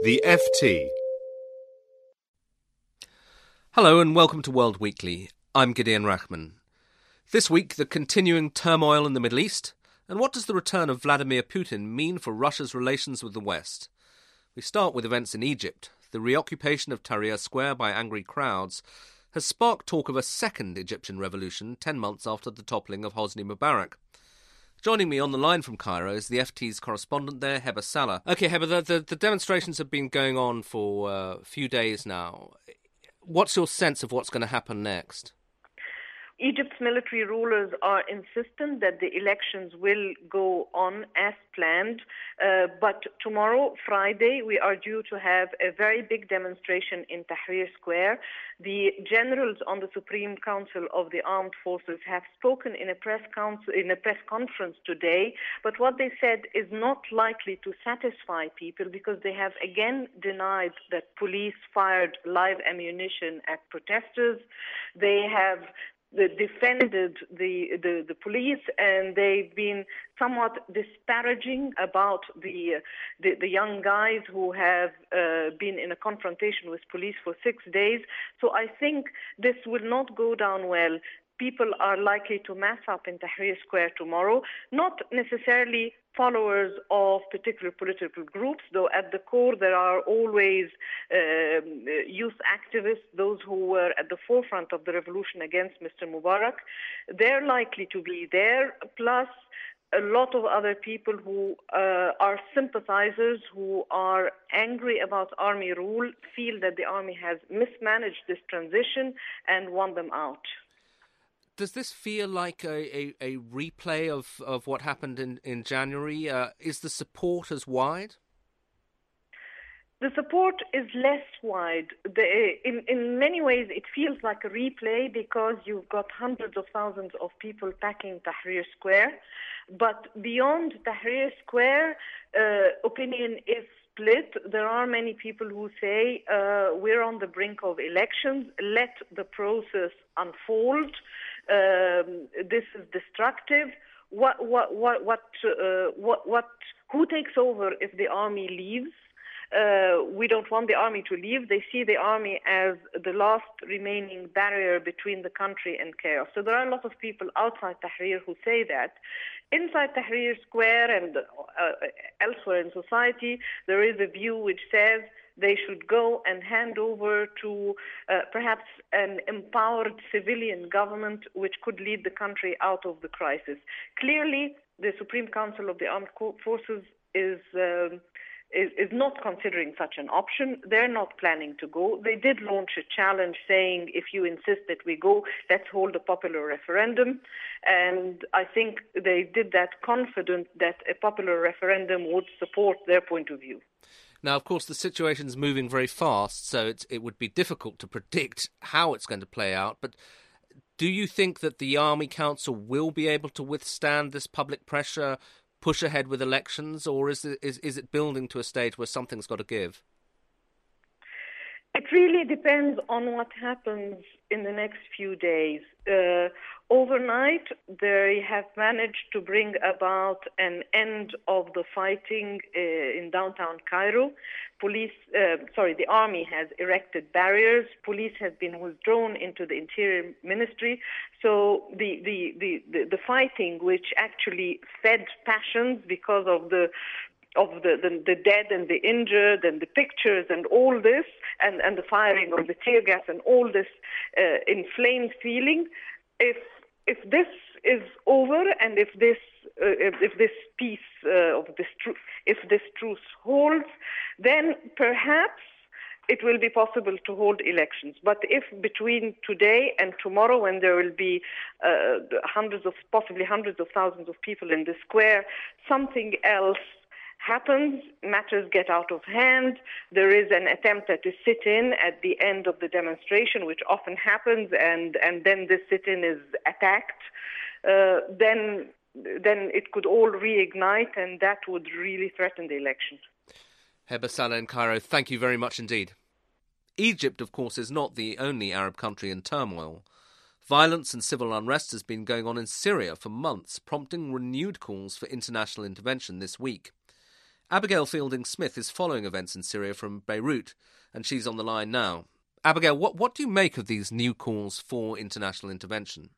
The FT. Hello and welcome to World Weekly. I'm Gideon Rachman. This week, the continuing turmoil in the Middle East, and what does the return of Vladimir Putin mean for Russia's relations with the West? We start with events in Egypt. The reoccupation of Tahrir Square by angry crowds has sparked talk of a second Egyptian revolution 10 months after the toppling of Hosni Mubarak. Joining me on the line from Cairo is the FT's correspondent there, Heba Saleh. OK, Heba, the demonstrations have been going on for a few days now. What's your sense of what's going to happen next? Egypt's military rulers are insistent that the elections will go on as planned. But tomorrow, Friday, we are due to have a very big demonstration in Tahrir Square. The generals on the Supreme Council of the Armed Forces have spoken in a press conference today. But what they said is not likely to satisfy people because they have again denied that police fired live ammunition at protesters. They have defended the police, and they've been somewhat disparaging about the young guys who have been in a confrontation with police for 6 days. So I think this will not go down well. People are likely to mass up in Tahrir Square tomorrow, not necessarily followers of particular political groups, though at the core there are always youth activists, those who were at the forefront of the revolution against Mr. Mubarak. They're likely to be there, plus a lot of other people who are sympathizers, who are angry about army rule, feel that the army has mismanaged this transition and want them out. Does this feel like a replay of what happened in January? Is the support as wide? The support is less wide. In many ways, it feels like a replay because you've got hundreds of thousands of people packing Tahrir Square. But beyond Tahrir Square, opinion is split. There are many people who say we're on the brink of elections. Let the process unfold. This is destructive. Who takes over if the army leaves? We don't want the army to leave. They see the army as the last remaining barrier between the country and chaos. So there are a lot of people outside Tahrir who say that. Inside Tahrir Square and elsewhere in society, there is a view which says they should go and hand over to perhaps an empowered civilian government which could lead the country out of the crisis. Clearly, the Supreme Council of the Armed Forces is not considering such an option. They're not planning to go. They did launch a challenge saying, if you insist that we go, let's hold a popular referendum. And I think they did that confident that a popular referendum would support their point of view. Now, of course, the situation's moving very fast, so it would be difficult to predict how it's going to play out. But do you think that the Army Council will be able to withstand this public pressure, push ahead with elections, or is it building to a stage where something's got to give? It really depends on what happens in the next few days. Overnight, they have managed to bring about an end of the fighting in downtown Cairo. The army has erected barriers. Police have been withdrawn into the interior ministry. So the fighting, which actually fed passions because of the dead and the injured and the pictures and all this, and the firing of the tear gas and all this inflamed feeling, if this is over and if this truce holds, then perhaps it will be possible to hold elections. But if between today and tomorrow, when there will be hundreds of thousands of people in the square, something else happens, matters get out of hand. There is an attempt at a sit-in at the end of the demonstration, which often happens, and then this sit-in is attacked. Then it could all reignite, and that would really threaten the election. Heba Saleh in Cairo, thank you very much indeed. Egypt, of course, is not the only Arab country in turmoil. Violence and civil unrest has been going on in Syria for months, prompting renewed calls for international intervention this week. Abigail Fielding-Smith is following events in Syria from Beirut, and she's on the line now. Abigail, what do you make of these new calls for international intervention?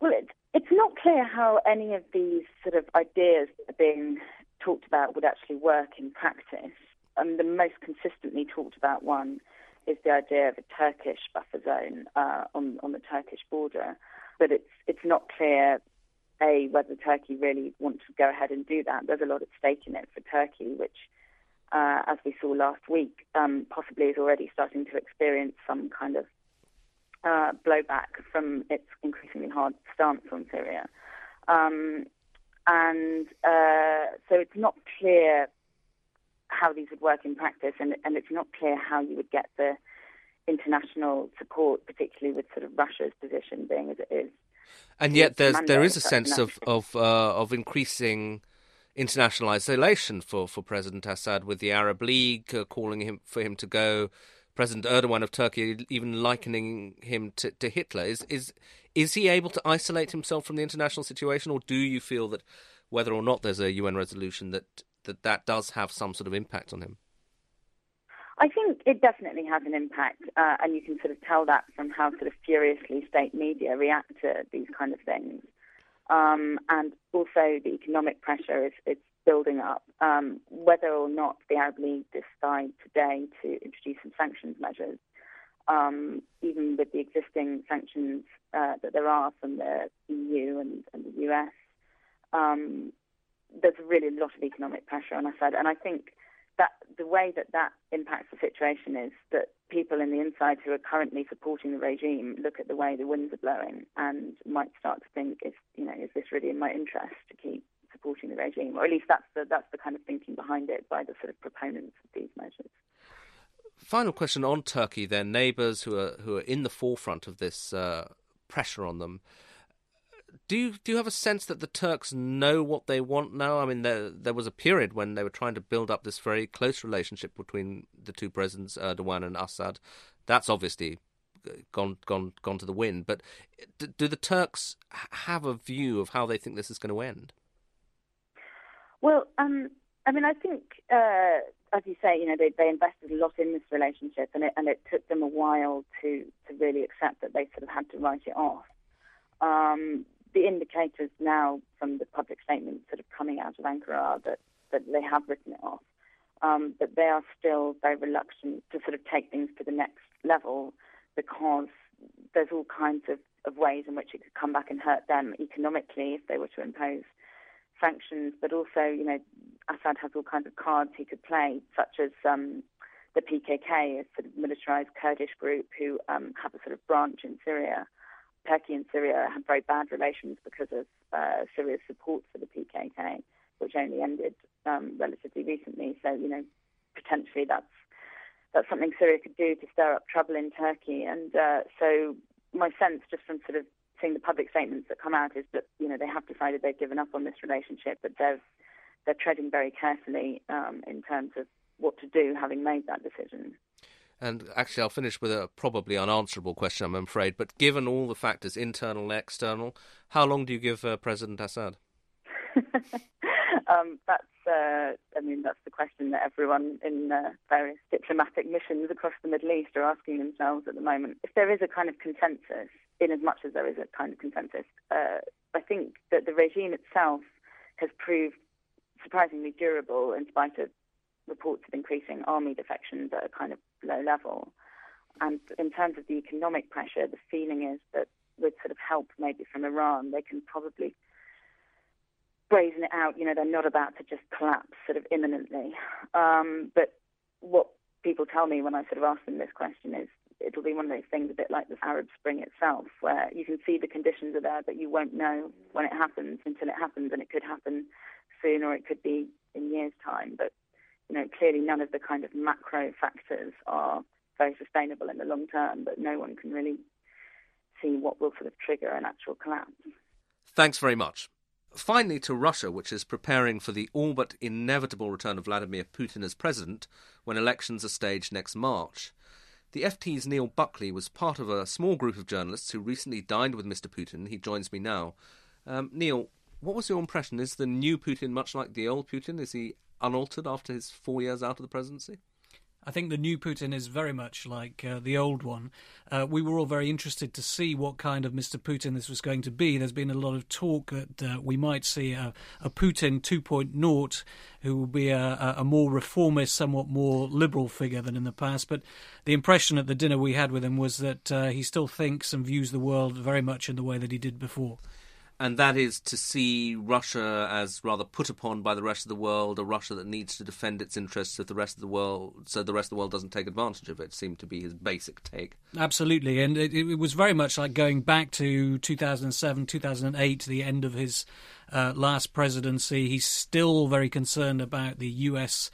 Well, it's not clear how any of these sort of ideas that are being talked about would actually work in practice. The most consistently talked about one is the idea of a Turkish buffer zone on the Turkish border. But it's not clear, A, whether Turkey really wants to go ahead and do that. There's a lot at stake in it for Turkey, which, as we saw last week, possibly is already starting to experience some kind of blowback from its increasingly hard stance on Syria. So it's not clear how these would work in practice, and it's not clear how you would get the international support, particularly with sort of Russia's position being as it is. And yet there is a sense of increasing international isolation for President Assad, with the Arab League calling for him to go, President Erdogan of Turkey even likening him to Hitler. Is he able to isolate himself from the international situation, or do you feel that whether or not there's a UN resolution that does have some sort of impact on him? I think it definitely has an impact, and you can sort of tell that from how sort of furiously state media react to these kind of things. And also the economic pressure is building up. Whether or not the Arab League decide today to introduce some sanctions measures, even with the existing sanctions that there are from the EU and the US, there's really a lot of economic pressure on Assad. And I think that the way that impacts the situation is that people in the inside who are currently supporting the regime look at the way the winds are blowing and might start to think, is this really in my interest to keep supporting the regime? Or at least that's the kind of thinking behind it by the sort of proponents of these measures. Final question on Turkey, their neighbours who are in the forefront of this pressure on them. Do you have a sense that the Turks know what they want now? I mean, there was a period when they were trying to build up this very close relationship between the two presidents, Erdogan and Assad. That's obviously gone to the wind. But do the Turks have a view of how they think this is going to end? Well, I think, as you say, they invested a lot in this relationship, and it took them a while to really accept that they sort of had to write it off. The indicators now from the public statement sort of coming out of Ankara are that they have written it off, but they are still very reluctant to sort of take things to the next level, because there's all kinds of ways in which it could come back and hurt them economically if they were to impose sanctions. But also, Assad has all kinds of cards he could play, such as the PKK, a sort of militarized Kurdish group who have a sort of branch in Syria. Turkey and Syria had very bad relations because of Syria's support for the PKK, which only ended relatively recently. So, potentially that's something Syria could do to stir up trouble in Turkey. And so my sense, just from sort of seeing the public statements that come out, is that, they have decided they've given up on this relationship, but they're treading very carefully in terms of what to do, having made that decision. And actually, I'll finish with a probably unanswerable question, I'm afraid. But given all the factors, internal and external, how long do you give President Assad? That's the question that everyone in various diplomatic missions across the Middle East are asking themselves at the moment. If there is a kind of consensus, in as much as there is a kind of consensus, I think that the regime itself has proved surprisingly durable in spite of reports of increasing army defections at a kind of low level. And in terms of the economic pressure, the feeling is that with sort of help maybe from Iran, they can probably brazen it out. They're not about to just collapse sort of imminently. But what people tell me when I sort of ask them this question is it'll be one of those things a bit like the Arab Spring itself, where you can see the conditions are there, but you won't know when it happens until it happens, and it could happen soon or it could be in years' time. But, you know, clearly none of the kind of macro factors are very sustainable in the long term, but no one can really see what will sort of trigger an actual collapse. Thanks very much. Finally, to Russia, which is preparing for the all but inevitable return of Vladimir Putin as president when elections are staged next March. The FT's Neil Buckley was part of a small group of journalists who recently dined with Mr. Putin. He joins me now. Neil, what was your impression? Is the new Putin much like the old Putin? Is he unaltered after his 4 years out of the presidency? I think the new Putin is very much like the old one. We were all very interested to see what kind of Mr. Putin this was going to be. There's been a lot of talk that we might see a Putin 2.0 who will be a more reformist, somewhat more liberal figure than in the past. But the impression at the dinner we had with him was that he still thinks and views the world very much in the way that he did before. And that is to see Russia as rather put upon by the rest of the world, a Russia that needs to defend its interests of the rest of the world, so the rest of the world doesn't take advantage of it, seemed to be his basic take. Absolutely, and it was very much like going back to 2007, 2008, the end of his last presidency. He's still very concerned about the US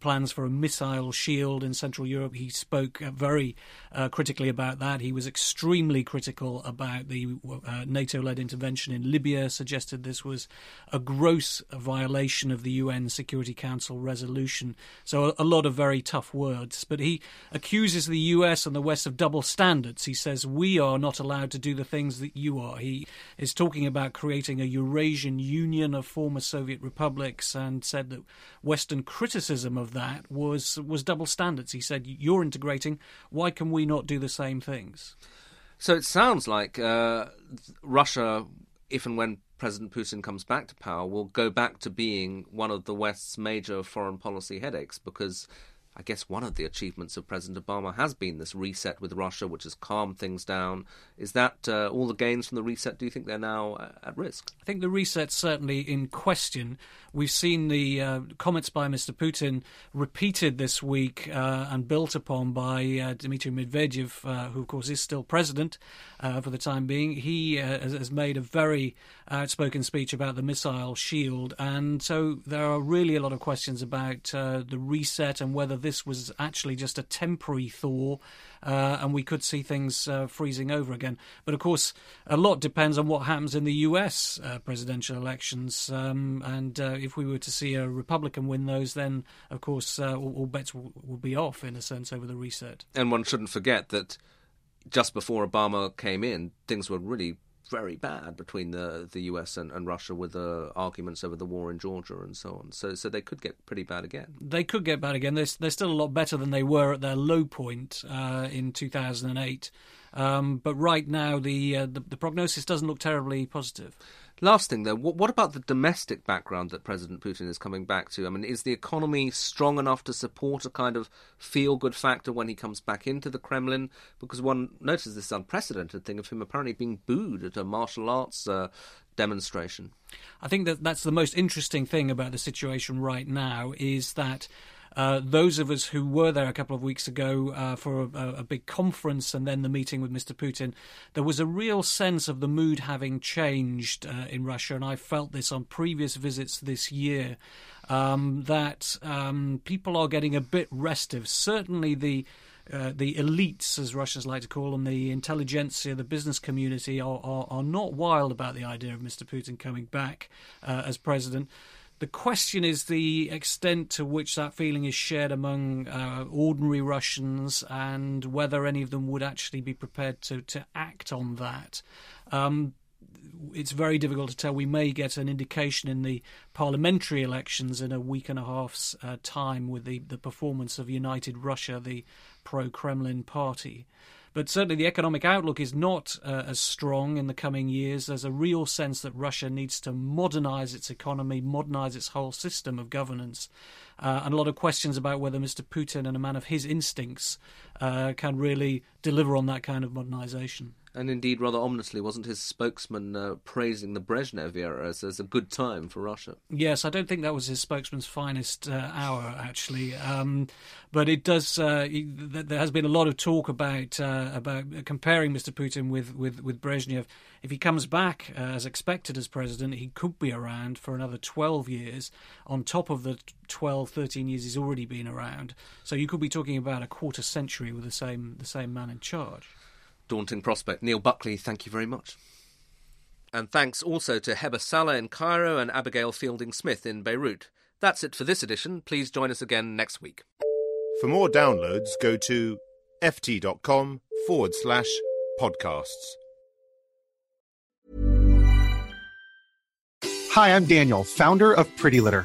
plans for a missile shield in Central Europe. He spoke very critically about that. He was extremely critical about the NATO-led intervention in Libya, suggested this was a gross violation of the UN Security Council resolution. So a lot of very tough words. But he accuses the US and the West of double standards. He says, we are not allowed to do the things that you are. He is talking about creating a Eurasian Union of former Soviet republics and said that Western criticism of that was double standards. He said, you're integrating, why can we not do the same things? So it sounds like Russia, if and when President Putin comes back to power, will go back to being one of the West's major foreign policy headaches, because I guess one of the achievements of President Obama has been this reset with Russia, which has calmed things down. Is that all the gains from the reset? Do you think they're now at risk? I think the reset's certainly in question. We've seen the comments by Mr. Putin repeated this week and built upon by Dmitry Medvedev, who, of course, is still president for the time being. He has made a very outspoken speech about the missile shield. And so there are really a lot of questions about the reset and whether this was actually just a temporary thaw and we could see things freezing over again. But, of course, a lot depends on what happens in the US presidential elections. And if we were to see a Republican win those, then, of course, all bets will be off, in a sense, over the reset. And one shouldn't forget that just before Obama came in, things were really very bad between the US and Russia, with the arguments over the war in Georgia and so on. So they could get pretty bad again. They could get bad again. They're still a lot better than they were at their low point in 2008. But right now, the prognosis doesn't look terribly positive. Last thing, though, what about the domestic background that President Putin is coming back to? I mean, is the economy strong enough to support a kind of feel-good factor when he comes back into the Kremlin? Because one notices this unprecedented thing of him apparently being booed at a martial arts demonstration. I think that's the most interesting thing about the situation right now, is that those of us who were there a couple of weeks ago for a big conference and then the meeting with Mr. Putin, there was a real sense of the mood having changed in Russia, and I felt this on previous visits this year, that people are getting a bit restive. Certainly the elites, as Russians like to call them, the intelligentsia, the business community, are not wild about the idea of Mr. Putin coming back as president. The question is the extent to which that feeling is shared among ordinary Russians and whether any of them would actually be prepared to act on that. It's very difficult to tell. We may get an indication in the parliamentary elections in a week and a half's time with the performance of United Russia, the pro-Kremlin party. But certainly the economic outlook is not as strong in the coming years. There's a real sense that Russia needs to modernise its economy, modernise its whole system of governance. And a lot of questions about whether Mr. Putin and a man of his instincts can really deliver on that kind of modernisation. and indeed rather ominously, wasn't his spokesman praising the Brezhnev era as a good time for Russia? Yes, I don't think that was his spokesman's finest hour, actually. But it does. There has been a lot of talk about comparing Mr. Putin with Brezhnev. If he comes back as expected as president, he could be around for another 12 years on top of the 12, 13 years he's already been around. So you could be talking about a quarter century with the same man in charge. Daunting prospect. Neil Buckley, thank you very much. And thanks also to Heba Saleh in Cairo and Abigail Fielding-Smith in Beirut. That's it for this edition. Please join us again next week. For more downloads, go to ft.com/podcasts. Hi, I'm Daniel, founder of Pretty Litter.